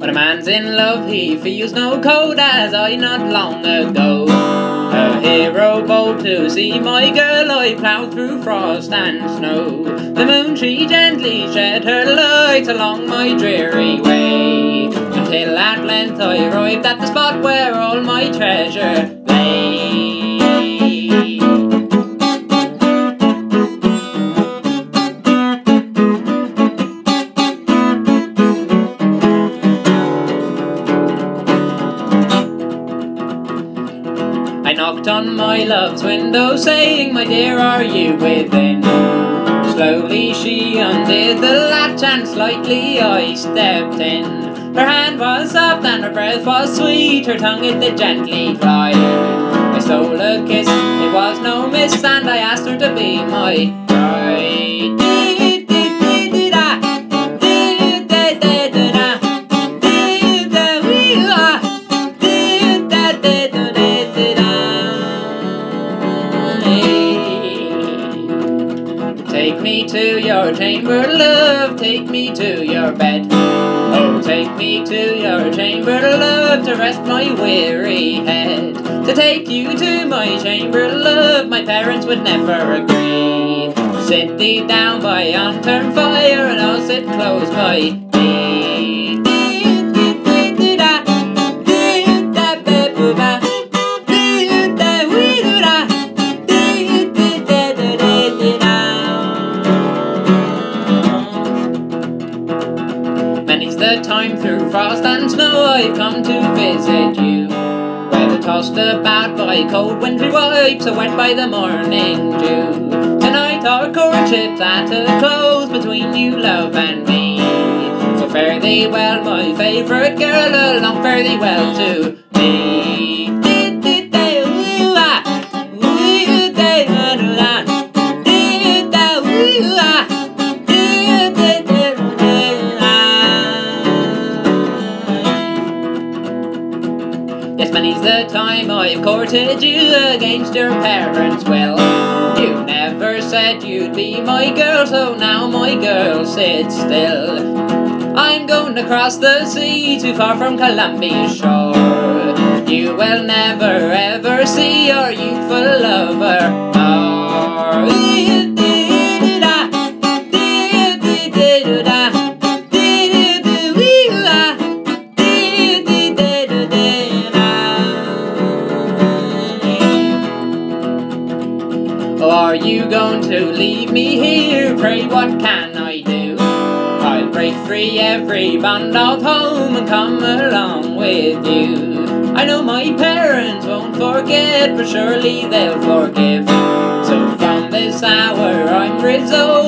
When a man's in love, he feels no cold, as I not long ago. A hero bold to see my girl, I ploughed through frost and snow. The moon, she gently shed her light along my dreary way, until at length I arrived at the spot where all my treasure lay. I knocked on my love's window, saying, "My dear, are you within?" Slowly she undid the latch, and slightly I stepped in. Her hand was soft and her breath was sweet, her tongue it did gently glide. I stole a kiss, it was no miss, and I asked her to be my bride. Take me to your chamber, love, take me to your bed. Oh, take me to your chamber, love, to rest my weary head. To take you to my chamber, love, my parents would never agree. Sit thee down by yon turn fire, and I'll sit close by thee. Many's the time through frost and snow I've come to visit you, whether tossed about by cold wintry wipes or wet by the morning dew. Tonight our courtship's at a close between you, love, and me. So fare thee well, my favourite girl, along fare thee well to me. Yes, many's the time I've courted you against your parents' will. You never said you'd be my girl, so now my girl sits still. I'm going across the sea, too far from Columbia's shore. You will never ever see your youthful lover more. Are you going to leave me here? Pray, what can I do? I'll break free every bond of home and come along with you. I know my parents won't forget, but surely they'll forgive. So from this hour I'm resolved